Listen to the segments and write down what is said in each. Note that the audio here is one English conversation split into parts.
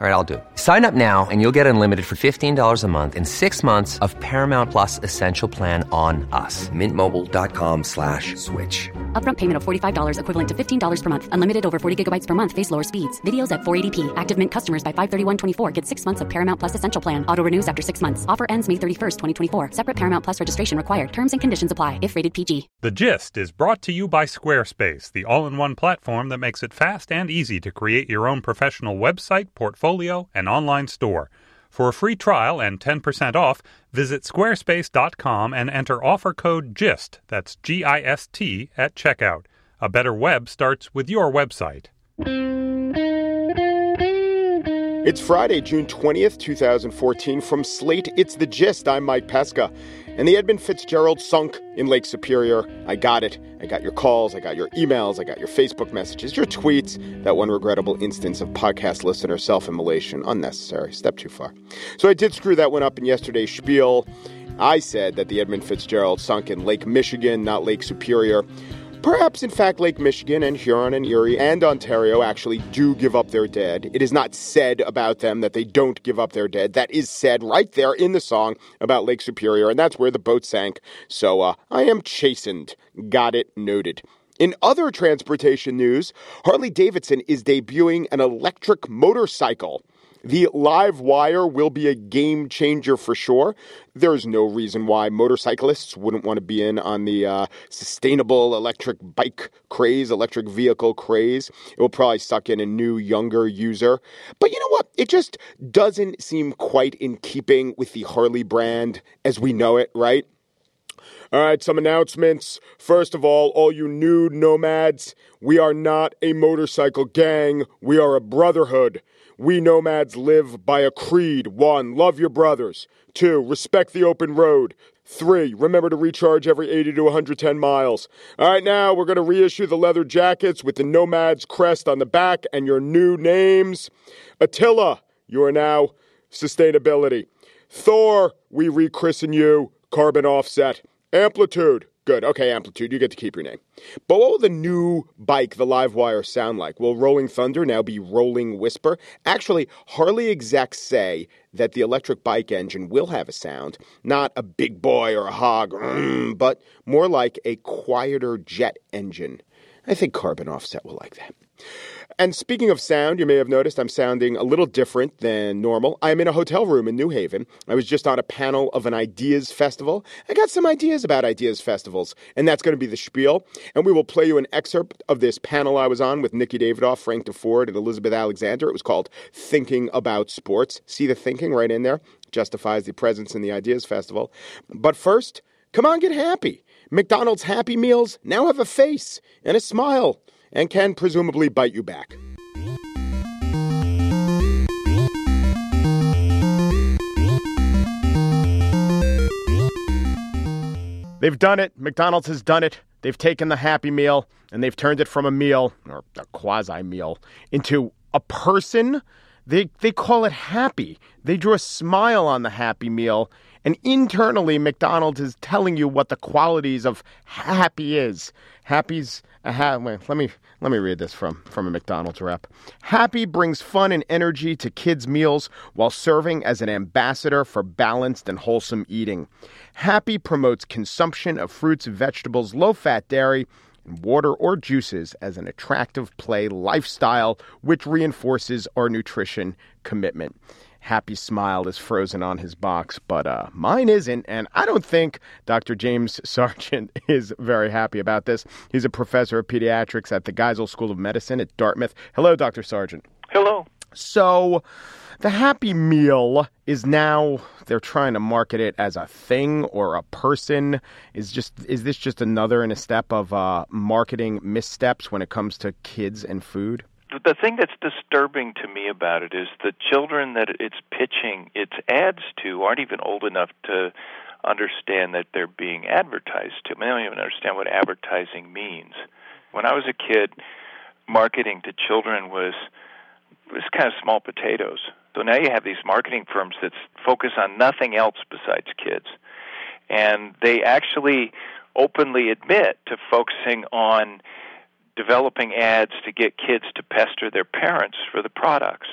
All right, I'll do it. Sign up now and you'll get unlimited for $15 a month and 6 months of Paramount Plus Essential Plan on us. mintmobile.com/switch. Upfront payment of $45 equivalent to $15 per month. Unlimited over 40 gigabytes per month. Face lower speeds. Videos at 480p. Active Mint customers by 531.24 get 6 months of Paramount Plus Essential Plan. Auto renews after 6 months. Offer ends May 31st, 2024. Separate Paramount Plus registration required. Terms and conditions apply if rated PG. The Gist is brought to you by Squarespace, the all-in-one platform that makes it fast and easy to create your own professional website, portfolio, and online store. For a free trial and 10% off, visit squarespace.com and enter offer code GIST, that's G-I-S-T, at checkout. A better web starts with your website. It's Friday, June 20th, 2014. From Slate, it's The Gist. I'm Mike Pesca. And the Edmund Fitzgerald sunk in Lake Superior. I got it. I got your calls. I got your emails. I got your Facebook messages, your tweets. That one regrettable instance of podcast listener self-immolation. Unnecessary. Step too far. So I did screw that one up in yesterday's spiel. I said that the Edmund Fitzgerald sunk in Lake Michigan, not Lake Superior. Perhaps, in fact, Lake Michigan and Huron and Erie and Ontario actually do give up their dead. It is not said about them that they don't give up their dead. That is said right there in the song about Lake Superior, and that's where the boat sank. So I am chastened. Got it noted. In other transportation news, Harley-Davidson is debuting an electric motorcycle. The LiveWire will be a game changer for sure. There's no reason why motorcyclists wouldn't want to be in on the sustainable electric bike craze, electric vehicle craze. It will probably suck in a new, younger user. But you know what? It just doesn't seem quite in keeping with the Harley brand as we know it, right? All right, some announcements. First of all you nude nomads, we are not a motorcycle gang. We are a brotherhood. We nomads live by a creed. 1, love your brothers. 2, respect the open road. 3, remember to recharge every 80 to 110 miles. All right, now we're going to reissue the leather jackets with the nomad's crest on the back and your new names. Attila, you are now sustainability. Thor, we rechristen you carbon offset. Amplitude. Good. Okay, Amplitude, you get to keep your name. But what will the new bike, the LiveWire, sound like? Will Rolling Thunder now be Rolling Whisper? Actually, Harley execs say that the electric bike engine will have a sound, not a big boy or a hog, but more like a quieter jet engine. I think Carbon Offset will like that. And speaking of sound, you may have noticed I'm sounding a little different than normal. I'm in a hotel room in New Haven. I was just on a panel of an ideas festival. I got some ideas about ideas festivals, and that's going to be the spiel. And we will play you an excerpt of this panel I was on with Nicky Davidoff, Frank Deford, and Elizabeth Alexander. It was called Thinking About Sports. See the thinking right in there? Justifies the presence in the ideas festival. But first, come on, get happy. McDonald's Happy Meals now have a face and a smile and can presumably bite you back. They've done it. McDonald's has done it. They've taken the Happy Meal and they've turned it from a meal, or a quasi-meal, into a person. They call it Happy. They drew a smile on the Happy Meal. And internally, McDonald's is telling you what the qualities of happy is. Happy's wait, let me read this from a McDonald's rep. Happy brings fun and energy to kids' meals while serving as an ambassador for balanced and wholesome eating. Happy promotes consumption of fruits, vegetables, low-fat dairy, and water or juices as an attractive play lifestyle, which reinforces our nutrition commitment. Happy smile is frozen on his box, but mine isn't, and I don't think Dr. James Sargent is very happy about this. He's a professor of pediatrics at the Geisel School of Medicine at Dartmouth. Hello, Dr. Sargent. Hello. So the Happy Meal is now, they're trying to market it as a thing or a person. Is this just another in a step of marketing missteps when it comes to kids and food? the thing that's disturbing to me about it is the children that it's pitching its ads to aren't even old enough to understand that they're being advertised to. They don't even understand what advertising means. When I was a kid, marketing to children was kind of small potatoes. So now you have these marketing firms that focus on nothing else besides kids. And they actually openly admit to focusing on developing ads to get kids to pester their parents for the products.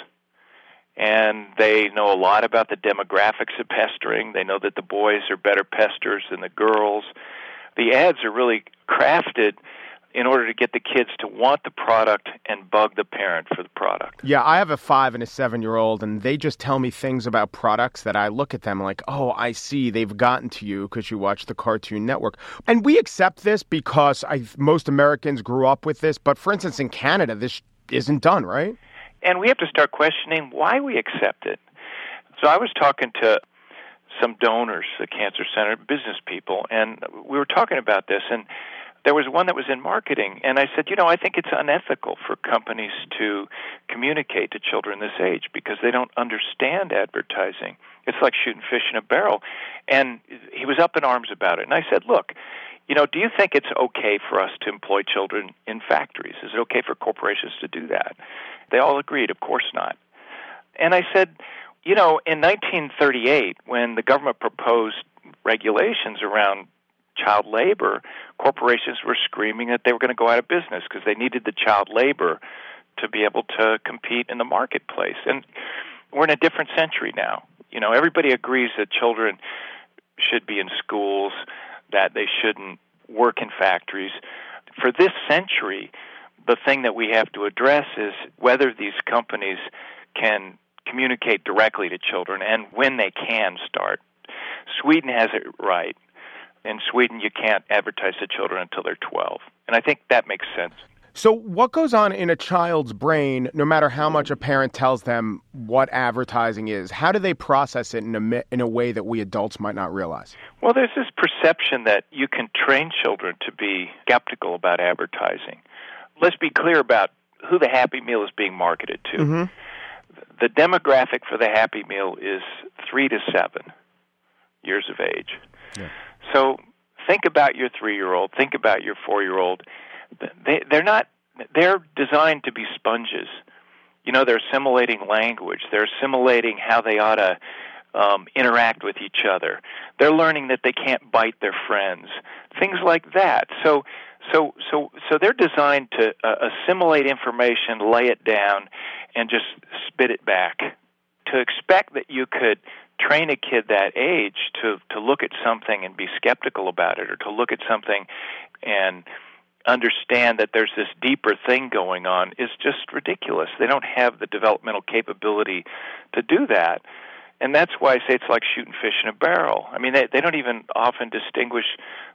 And they know a lot about the demographics of pestering. They know that the boys are better pesters than the girls. The ads are really crafted in order to get the kids to want the product and bug the parent for the product. Yeah, I have a 5- and 7-year-old, and they just tell me things about products that I look at them like, oh, I see, they've gotten to you because you watch the Cartoon Network. And we accept this because most Americans grew up with this, but for instance, in Canada, this isn't done, right? And we have to start questioning why we accept it. So I was talking to some donors, the cancer center, business people, and we were talking about this, and there was one that was in marketing, and I said, I think it's unethical for companies to communicate to children this age because they don't understand advertising. It's like shooting fish in a barrel. And he was up in arms about it. And I said, look, do you think it's okay for us to employ children in factories? Is it okay for corporations to do that? They all agreed, of course not. And I said, in 1938, when the government proposed regulations around child labor, corporations were screaming that they were going to go out of business because they needed the child labor to be able to compete in the marketplace. And we're in a different century now. Everybody agrees that children should be in schools, that they shouldn't work in factories. For this century, the thing that we have to address is whether these companies can communicate directly to children and when they can start. Sweden has it right. In Sweden, you can't advertise to children until they're 12. And I think that makes sense. So what goes on in a child's brain, no matter how much a parent tells them what advertising is? How do they process it in a way that we adults might not realize? Well, there's this perception that you can train children to be skeptical about advertising. Let's be clear about who the Happy Meal is being marketed to. Mm-hmm. The demographic for the Happy Meal is 3 to 7 years of age. Yeah. So think about your 3-year-old, think about your 4-year-old. They're designed to be sponges. They're assimilating language. They're assimilating how they ought to interact with each other. They're learning that they can't bite their friends. Things like that. So they're designed to assimilate information, lay it down, and just spit it back. To expect that you could train a kid that age to look at something and be skeptical about it, or to look at something and understand that there's this deeper thing going on, is just ridiculous. They don't have the developmental capability to do that. And that's why I say it's like shooting fish in a barrel. I mean, they don't even often distinguish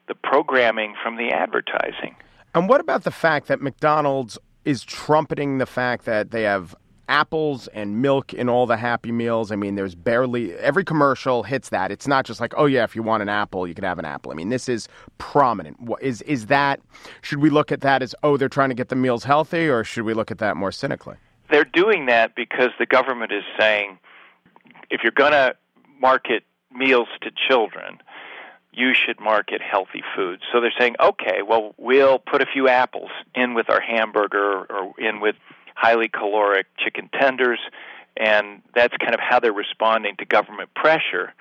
the programming from the advertising. And what about the fact that McDonald's is trumpeting the fact that they have apples and milk in all the Happy Meals? I mean, there's barely, every commercial hits that. It's not just like, oh yeah, if you want an apple, you can have an apple. I mean, this is prominent. Is that, should we look at that as, oh, they're trying to get the meals healthy, or should we look at that more cynically? They're doing that because the government is saying, if you're going to market meals to children, you should market healthy foods. So they're saying, okay, well, we'll put a few apples in with our hamburger or in with highly caloric chicken tenders, and that's kind of how they're responding to government pressure.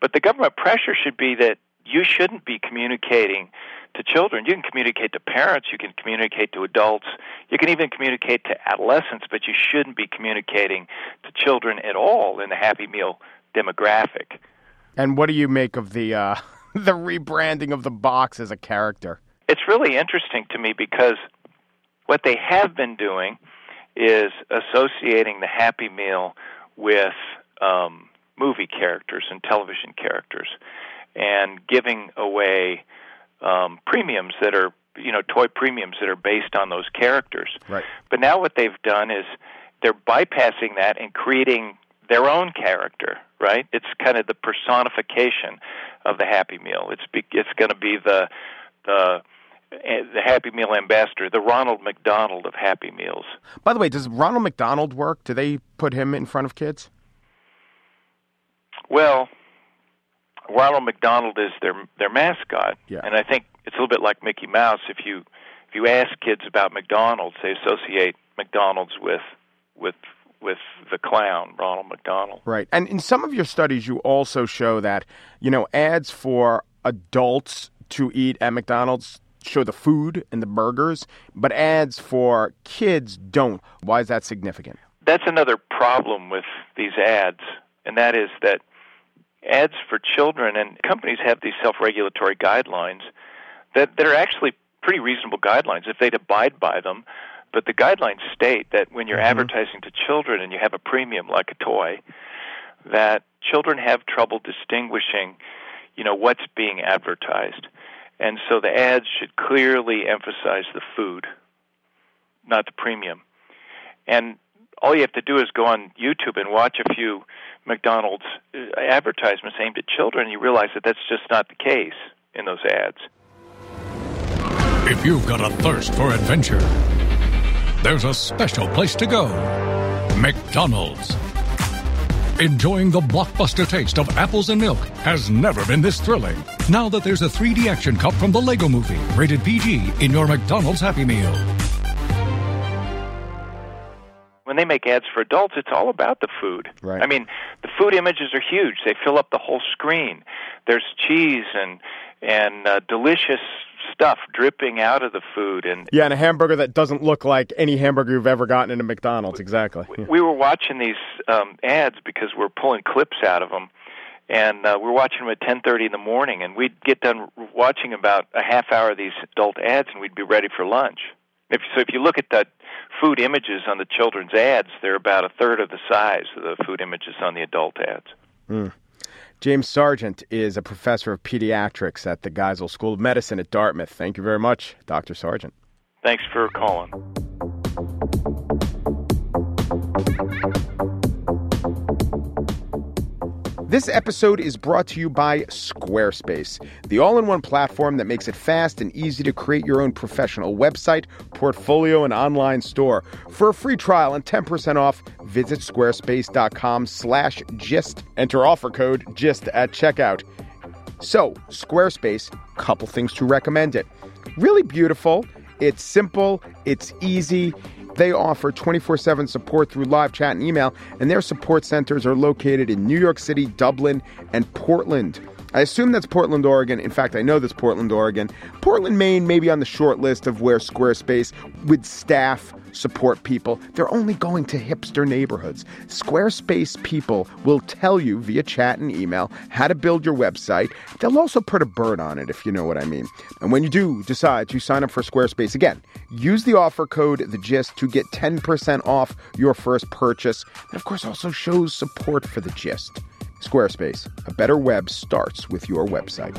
But the government pressure should be that you shouldn't be communicating to children. You can communicate to parents, you can communicate to adults, you can even communicate to adolescents, but you shouldn't be communicating to children at all in the Happy Meal demographic. And what do you make of the rebranding of the box as a character? It's really interesting to me because what they have been doing is associating the Happy Meal with movie characters and television characters, and giving away premiums that are, toy premiums that are based on those characters. Right. But now what they've done is they're bypassing that and creating their own character, right? It's kind of the personification of the Happy Meal. It's going to be the the Happy Meal ambassador, the Ronald McDonald of Happy Meals. By the way, does Ronald McDonald work? Do they put him in front of kids? Well, Ronald McDonald is their mascot, yeah. And I think it's a little bit like Mickey Mouse. If you ask kids about McDonald's, they associate McDonald's with the clown, Ronald McDonald. Right. And in some of your studies, you also show that, you know, ads for adults to eat at McDonald's show the food and the burgers, but ads for kids don't. Why is that significant? That's another problem with these ads, and that is that ads for children, and companies have these self-regulatory guidelines that are actually pretty reasonable guidelines if they'd abide by them. But the guidelines state that when you're advertising to children and you have a premium like a toy, that children have trouble distinguishing, you know, what's being advertised. And so the ads should clearly emphasize the food, not the premium. And all you have to do is go on YouTube and watch a few McDonald's advertisements aimed at children, and you realize that that's just not the case in those ads. If you've got a thirst for adventure, there's a special place to go. McDonald's. Enjoying the blockbuster taste of apples and milk has never been this thrilling. Now that there's a 3D action cup from the Lego Movie, rated PG, in your McDonald's Happy Meal. When they make ads for adults, it's all about the food. Right. I mean, the food images are huge. They fill up the whole screen. There's cheese and delicious stuff dripping out of the food. And a hamburger that doesn't look like any hamburger you've ever gotten in a McDonald's, exactly. Yeah. We were watching these ads because we're pulling clips out of them, and we're watching them at 10:30 in the morning, and we'd get done watching about a half hour of these adult ads, and we'd be ready for lunch. So if you look at the food images on the children's ads, they're about a third of the size of the food images on the adult ads. Mm. James Sargent is a professor of pediatrics at the Geisel School of Medicine at Dartmouth. Thank you very much, Dr. Sargent. Thanks for calling. This episode is brought to you by Squarespace, the all-in-one platform that makes it fast and easy to create your own professional website, portfolio, and online store. For a free trial and 10% off, visit squarespace.com/gist. Enter offer code GIST at checkout. So, Squarespace, couple things to recommend it. Really beautiful. It's simple. It's easy. They offer 24/7 support through live chat and email, and their support centers are located in New York City, Dublin, and Portland. I assume that's Portland, Oregon. In fact, I know that's Portland, Oregon. Portland, Maine may be on the short list of where Squarespace would staff support people. They're only going to hipster neighborhoods. Squarespace people will tell you via chat and email how to build your website. They'll also put a bird on it, if you know what I mean. And when you do decide to sign up for Squarespace, again, use the offer code THEGIST to get 10% off your first purchase. And of course, also shows support for The Gist. Squarespace, a better web starts with your website.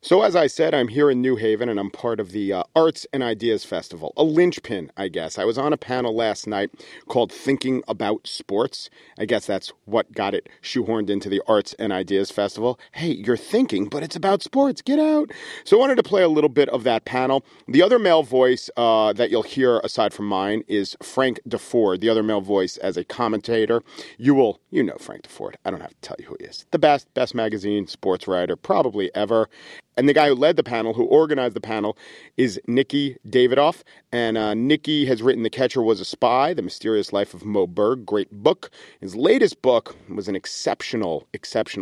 So as I said, I'm here in New Haven, and I'm part of the Arts and Ideas Festival, a linchpin, I guess. I was on a panel last night called Thinking About Sports. I guess that's what got it shoehorned into the Arts and Ideas Festival. Hey, you're thinking, but it's about sports. Get out. So I wanted to play a little bit of that panel. The other male voice that you'll hear, aside from mine, is Frank Deford, the other male voice as a commentator. You know Frank Deford. I don't have to tell you who he is. The best magazine sports writer probably ever. And the guy who led the panel, who organized the panel, is Nicholas Dawidoff. And Nicky has written The Catcher Was a Spy, The Mysterious Life of Mo Berg, great book. His latest book was an exceptional,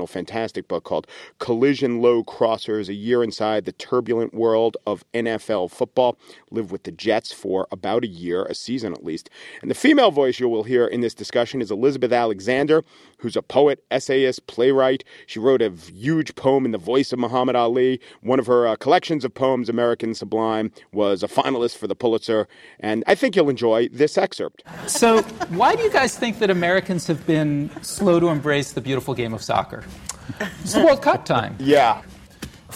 fantastic book called Collision Low Crossers, A Year Inside the Turbulent World of NFL Football. Lived with the Jets for about a year, a season at least. And the female voice you will hear in this discussion is Elizabeth Alexander, who's a poet, essayist, playwright. She wrote a huge poem in the voice of Muhammad Ali. One of her collections of poems, American Sublime, was a finalist for the Pulitzer, and I think you'll enjoy this excerpt. So why do you guys think that Americans have been slow to embrace the beautiful game of soccer? It's World Cup time. Yeah.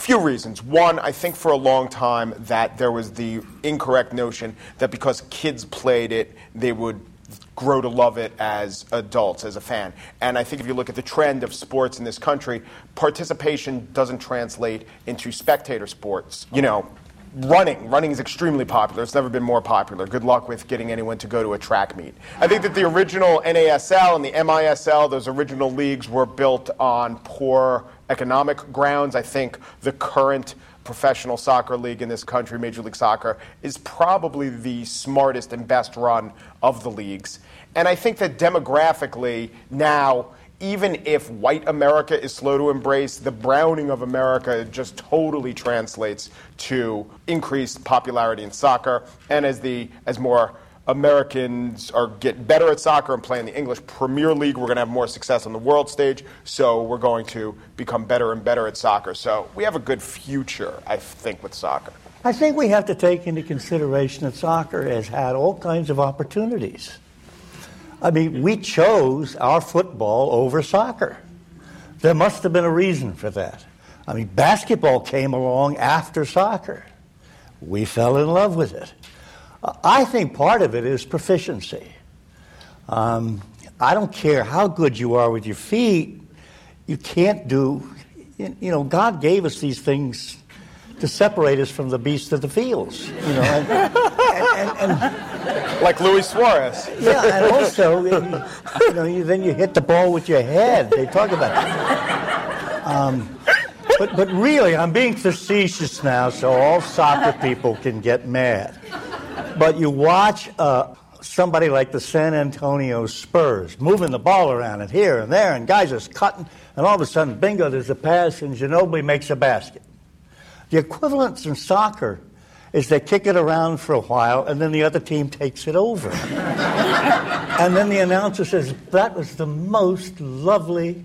few reasons. One, I think for a long time that there was the incorrect notion that because kids played it, they would grow to love it as adults, as a fan. And I think if you look at the trend of sports in this country, participation doesn't translate into spectator sports. You know, running is extremely popular. It's never been more popular. Good luck with getting anyone to go to a track meet. I think that the original NASL and the MISL, those original leagues, were built on poor economic grounds. I think the current professional soccer league in this country, Major League Soccer, is probably the smartest and best run of the leagues. And I think that demographically now, even if white America is slow to embrace, the browning of America just totally translates to increased popularity in soccer. And as more Americans get better at soccer and play in the English Premier League, we're going to have more success on the world stage, so we're going to become better and better at soccer. So we have a good future, I think, with soccer. I think we have to take into consideration that soccer has had all kinds of opportunities. I mean, we chose our football over soccer. There must have been a reason for that. I mean, basketball came along after soccer. We fell in love with it. I think part of it is proficiency. I don't care how good you are with your feet, you can't do, you know, God gave us these things to separate us from the beast of the fields, you know. And like Luis Suarez. Yeah, and also, you know, then you hit the ball with your head. They talk about that. But really, I'm being facetious now, so all soccer people can get mad. But you watch somebody like the San Antonio Spurs moving the ball around and here and there, and guys are cutting, and all of a sudden, bingo, there's a pass, and Ginobili makes a basket. The equivalence in soccer is they kick it around for a while, and then the other team takes it over. And then the announcer says, that was the most lovely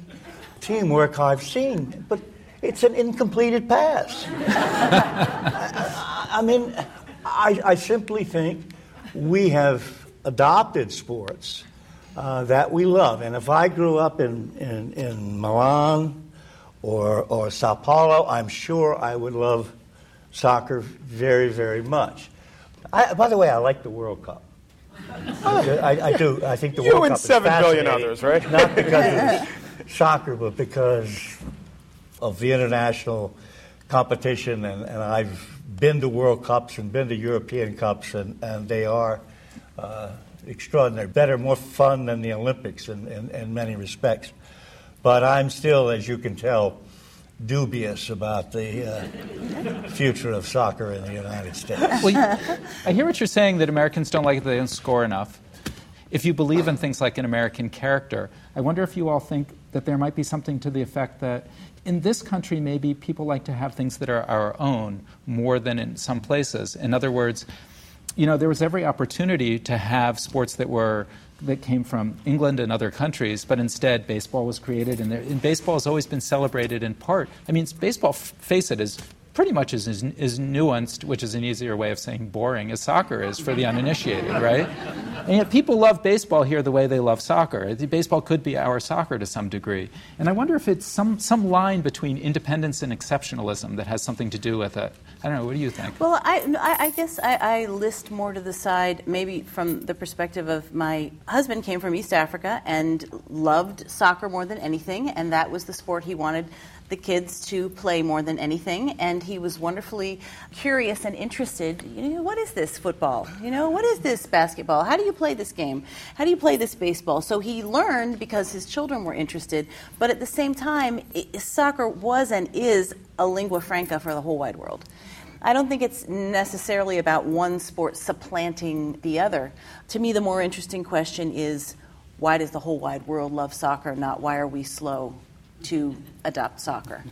teamwork I've seen. But it's an incompleted pass. I mean, I simply think we have adopted sports that we love. And if I grew up in Milan or Sao Paulo, I'm sure I would love soccer very, very much. By the way, I like the World Cup. I do. I think the World Cup is fascinating. You and 7 billion others, right? Not because of soccer, but because of the international competition. And I've been to World Cups and been to European Cups, and they are extraordinary. Better, more fun than the Olympics in many respects. But I'm still, as you can tell, dubious about the future of soccer in the United States. Well, I hear what you're saying, that Americans don't like it, they don't score enough. If you believe in things like an American character, I wonder if you all think that there might be something to the effect that in this country, maybe people like to have things that are our own more than in some places. In other words, you know, there was every opportunity to have sports that came from England and other countries, but instead baseball was created, and baseball has always been celebrated in part. I mean, baseball, face it, is pretty much as nuanced, which is an easier way of saying boring, as soccer is for the uninitiated, right? And yet people love baseball here the way they love soccer. Baseball could be our soccer to some degree. And I wonder if it's some line between independence and exceptionalism that has something to do with it. I don't know. What do you think? Well, I guess I list more to the side, maybe from the perspective of my husband came from East Africa and loved soccer more than anything, and that was the sport he wanted the kids to play more than anything, and he was wonderfully curious and interested. You know, what is this football? You know, what is this basketball? How do you play this game? How do you play this baseball? So he learned because his children were interested, but at the same time, soccer was and is a lingua franca for the whole wide world. I don't think it's necessarily about one sport supplanting the other. To me, the more interesting question is, why does the whole wide world love soccer, not why are we slow to adopt soccer?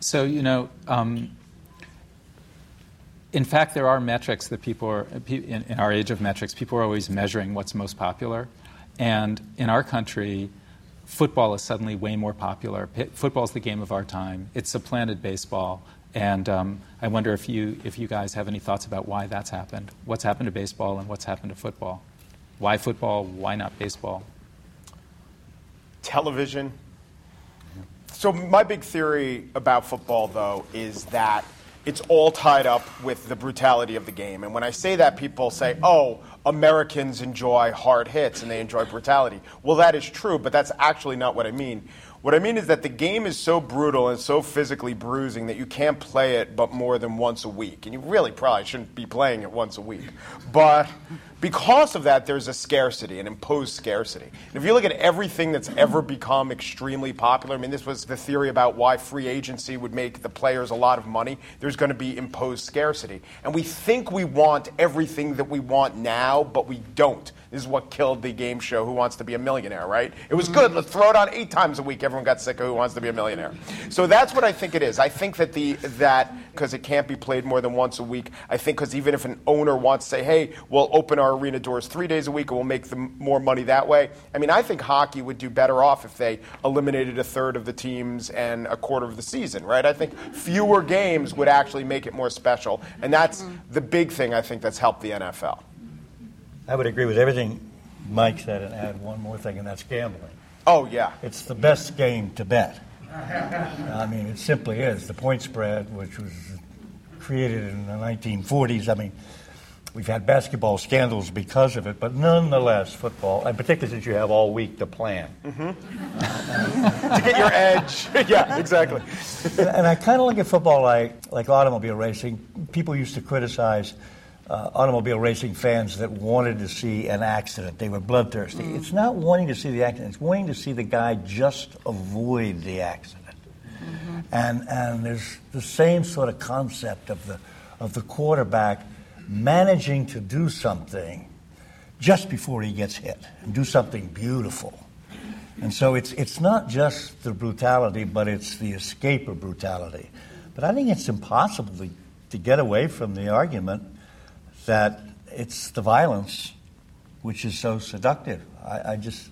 So, you know, in fact, there are metrics that people are, in our age of metrics, people are always measuring what's most popular. And in our country, football is suddenly way more popular. Football's the game of our time. It's supplanted baseball. And I wonder if you guys have any thoughts about why that's happened. What's happened to baseball and what's happened to football? Why football? Why not baseball? Television. So my big theory about football, though, is that it's all tied up with the brutality of the game. And when I say that, people say, oh, Americans enjoy hard hits and they enjoy brutality. Well, that is true, but that's actually not what I mean. What I mean is that the game is so brutal and so physically bruising that you can't play it but more than once a week. And you really probably shouldn't be playing it once a week. But because of that, there's a scarcity, an imposed scarcity. And if you look at everything that's ever become extremely popular, I mean, this was the theory about why free agency would make the players a lot of money. There's going to be imposed scarcity. And we think we want everything that we want now, but we don't. This is what killed the game show Who Wants to Be a Millionaire, right? It was good. Let's throw it on 8 times a week. Everyone got sick of Who Wants to Be a Millionaire. So that's what I think it is. I think that because it can't be played more than once a week, I think because even if an owner wants to say, hey, we'll open our arena doors 3 days a week and we'll make them more money that way. I mean, I think hockey would do better off if they eliminated a third of the teams and a quarter of the season, right? I think fewer games would actually make it more special. And that's the big thing I think that's helped the NFL. I would agree with everything Mike said and add one more thing, and that's gambling. Oh, yeah. It's the best game to bet. I mean, it simply is. The point spread, which was created in the 1940s, I mean, we've had basketball scandals because of it, but nonetheless, football, and particularly since you have all week to plan. To get your edge. Yeah, exactly. And I kind of look at football like automobile racing. People used to criticize automobile racing fans that wanted to see an accident. They were bloodthirsty. It's not wanting to see the accident. It's wanting to see the guy just avoid the accident. And there's the same sort of concept of the quarterback managing to do something just before he gets hit and do something beautiful. And so it's not just the brutality, but it's the escape of brutality. But I think it's impossible to get away from the argument that it's the violence which is so seductive. I just,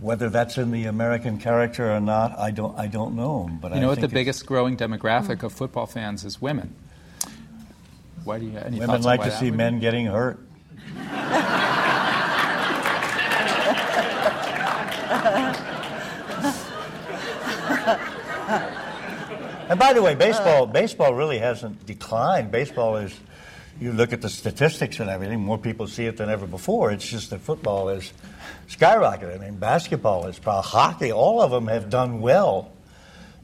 whether that's in the American character or not, I don't know. But you know what the biggest growing demographic of football fans is? Women. Why do you? Any women like to see men getting hurt. And by the way, baseball really hasn't declined. Baseball is. You look at the statistics and everything, more people see it than ever before. It's just that football is skyrocketing. I mean, basketball is probably hockey. All of them have done well.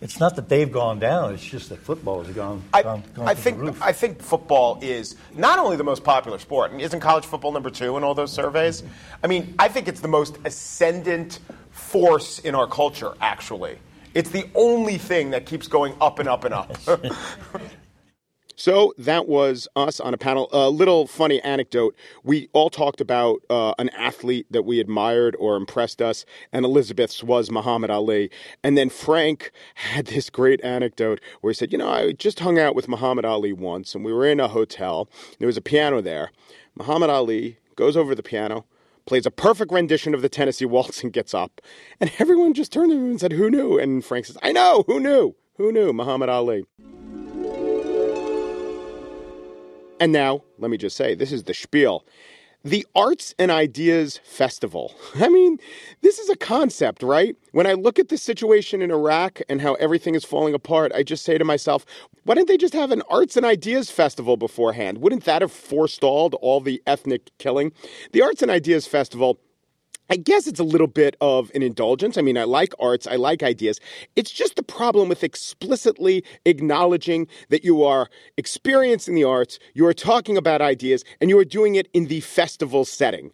It's not that they've gone down. It's just that football has gone through the roof. I think football is not only the most popular sport. I mean, isn't college football number 2 in all those surveys? I mean, I think it's the most ascendant force in our culture, actually. It's the only thing that keeps going up and up and up. So that was us on a panel. A little funny anecdote. We all talked about an athlete that we admired or impressed us, and Elizabeth's was Muhammad Ali. And then Frank had this great anecdote where he said, I just hung out with Muhammad Ali once, and we were in a hotel. There was a piano there. Muhammad Ali goes over to the piano, plays a perfect rendition of the Tennessee Waltz, and gets up. And everyone just turned to him and said, "Who knew?" And Frank says, "I know, who knew? Who knew Muhammad Ali?" And now, let me just say, this is the spiel. The Arts and Ideas Festival. I mean, this is a concept, right? When I look at the situation in Iraq and how everything is falling apart, I just say to myself, why didn't they just have an Arts and Ideas Festival beforehand? Wouldn't that have forestalled all the ethnic killing? The Arts and Ideas Festival, I guess it's a little bit of an indulgence. I mean, I like arts. I like ideas. It's just the problem with explicitly acknowledging that you are experiencing the arts, you are talking about ideas, and you are doing it in the festival setting.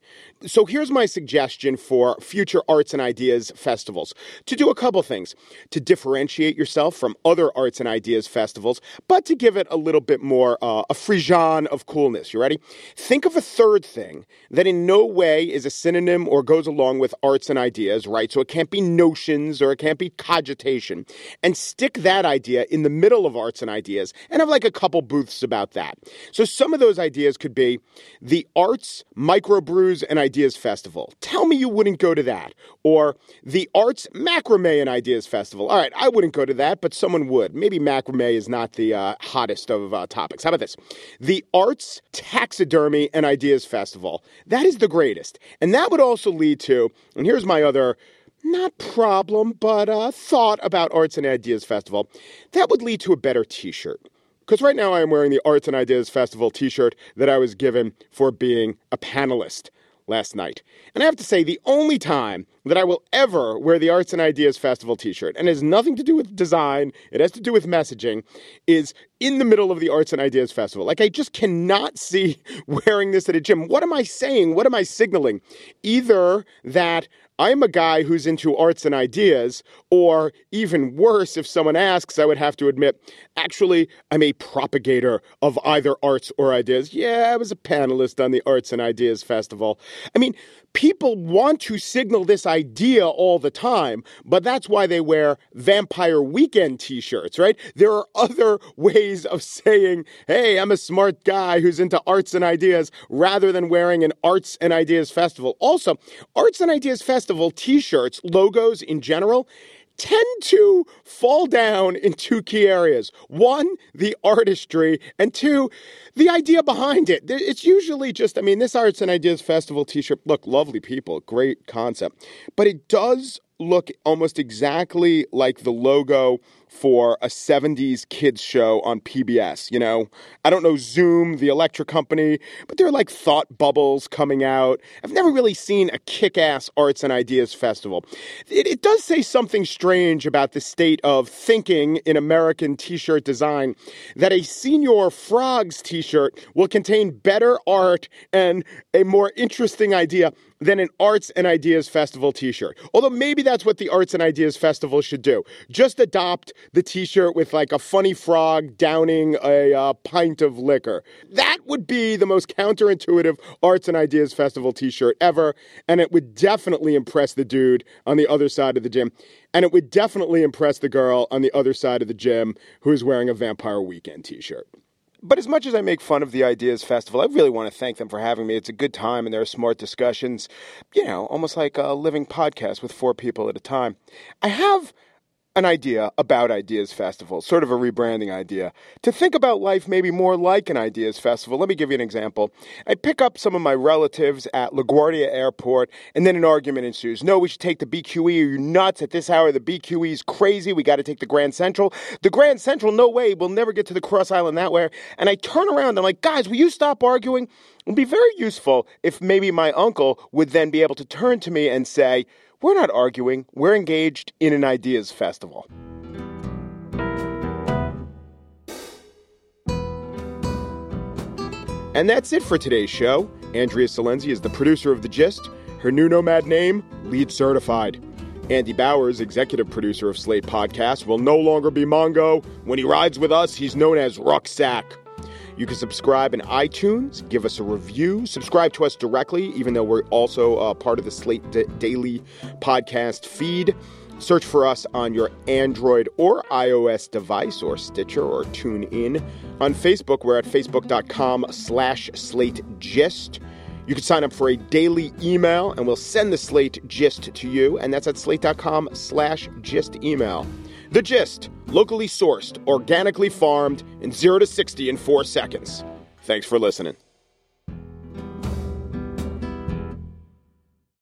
So here's my suggestion for future Arts and Ideas festivals. To do a couple things. To differentiate yourself from other Arts and Ideas festivals, but to give it a little bit more a frisson of coolness. You ready? Think of a third thing that in no way is a synonym or goes along with arts and ideas, right? So it can't be notions or it can't be cogitation. And stick that idea in the middle of arts and ideas and have like a couple booths about that. So some of those ideas could be the Arts, Microbrews, and Ideas Festival. Tell me you wouldn't go to that. Or the Arts, Macrame, and Ideas Festival. All right, I wouldn't go to that, but someone would. Maybe macrame is not the hottest of topics. How about this? The Arts, Taxidermy, and Ideas Festival. That is the greatest. And that would also lead to, and here's my other not problem, but thought about Arts and Ideas Festival, that would lead to a better T-shirt. Because right now I am wearing the Arts and Ideas Festival T-shirt that I was given for being a panelist last night. And I have to say, the only time that I will ever wear the Arts and Ideas Festival T-shirt, and it has nothing to do with design, it has to do with messaging, is in the middle of the Arts and Ideas Festival. Like, I just cannot see wearing this at a gym. What am I saying? What am I signaling? Either that I'm a guy who's into arts and ideas, or even worse, if someone asks, I would have to admit, actually, I'm a propagator of either arts or ideas. Yeah, I was a panelist on the Arts and Ideas Festival. I mean, people want to signal this idea all the time, but that's why they wear Vampire Weekend T-shirts, right? There are other ways of saying, hey, I'm a smart guy who's into arts and ideas, rather than wearing an Arts and Ideas Festival. Also, Arts and Ideas Festival T-shirts, logos in general, tend to fall down in two key areas. One, the artistry, and two, the idea behind it. It's usually just, I mean, this Arts and Ideas Festival T-shirt, look, lovely people, great concept, but it does look almost exactly like the logo for a 70s kids show on PBS, you know? I don't know, Zoom, the electric company, but there are like thought bubbles coming out. I've never really seen a kick-ass Arts and Ideas Festival. It does say something strange about the state of thinking in American T-shirt design that a Senior Frogs T-shirt will contain better art and a more interesting idea than an Arts and Ideas Festival T-shirt. Although maybe that's what the Arts and Ideas Festival should do. Just adopt the T-shirt with like a funny frog downing a pint of liquor. That would be the most counterintuitive Arts and Ideas Festival T-shirt ever, and it would definitely impress the dude on the other side of the gym, and it would definitely impress the girl on the other side of the gym who is wearing a Vampire Weekend T-shirt. But as much as I make fun of the Ideas Festival, I really want to thank them for having me. It's a good time, and there are smart discussions, you know, almost like a living podcast with four people at a time. I have an idea about Ideas Festival, sort of a rebranding idea, to think about life maybe more like an Ideas Festival. Let me give you an example. I pick up some of my relatives at LaGuardia Airport, and then an argument ensues. No, we should take the BQE. Are you nuts? At this hour, the BQE is crazy. We got to take the Grand Central. The Grand Central, no way. We'll never get to the Cross Island that way. And I turn around. I'm like, guys, will you stop arguing? It would be very useful if maybe my uncle would then be able to turn to me and say, we're not arguing, we're engaged in an ideas festival. And that's it for today's show. Andrea Salenzi is the producer of The Gist. Her new nomad name, Lead Certified. Andy Bowers, executive producer of Slate Podcast, will no longer be Mongo. When he rides with us, he's known as Rucksack. You can subscribe in iTunes, give us a review, subscribe to us directly, even though we're also part of the Slate Daily podcast feed. Search for us on your Android or iOS device, or Stitcher, or TuneIn. On Facebook, we're at facebook.com/SlateGist. You can sign up for a daily email, and we'll send the Slate Gist to you, and that's at slate.com/gist email. The Gist, locally sourced, organically farmed, and 0 to 60 in 4 seconds. Thanks for listening.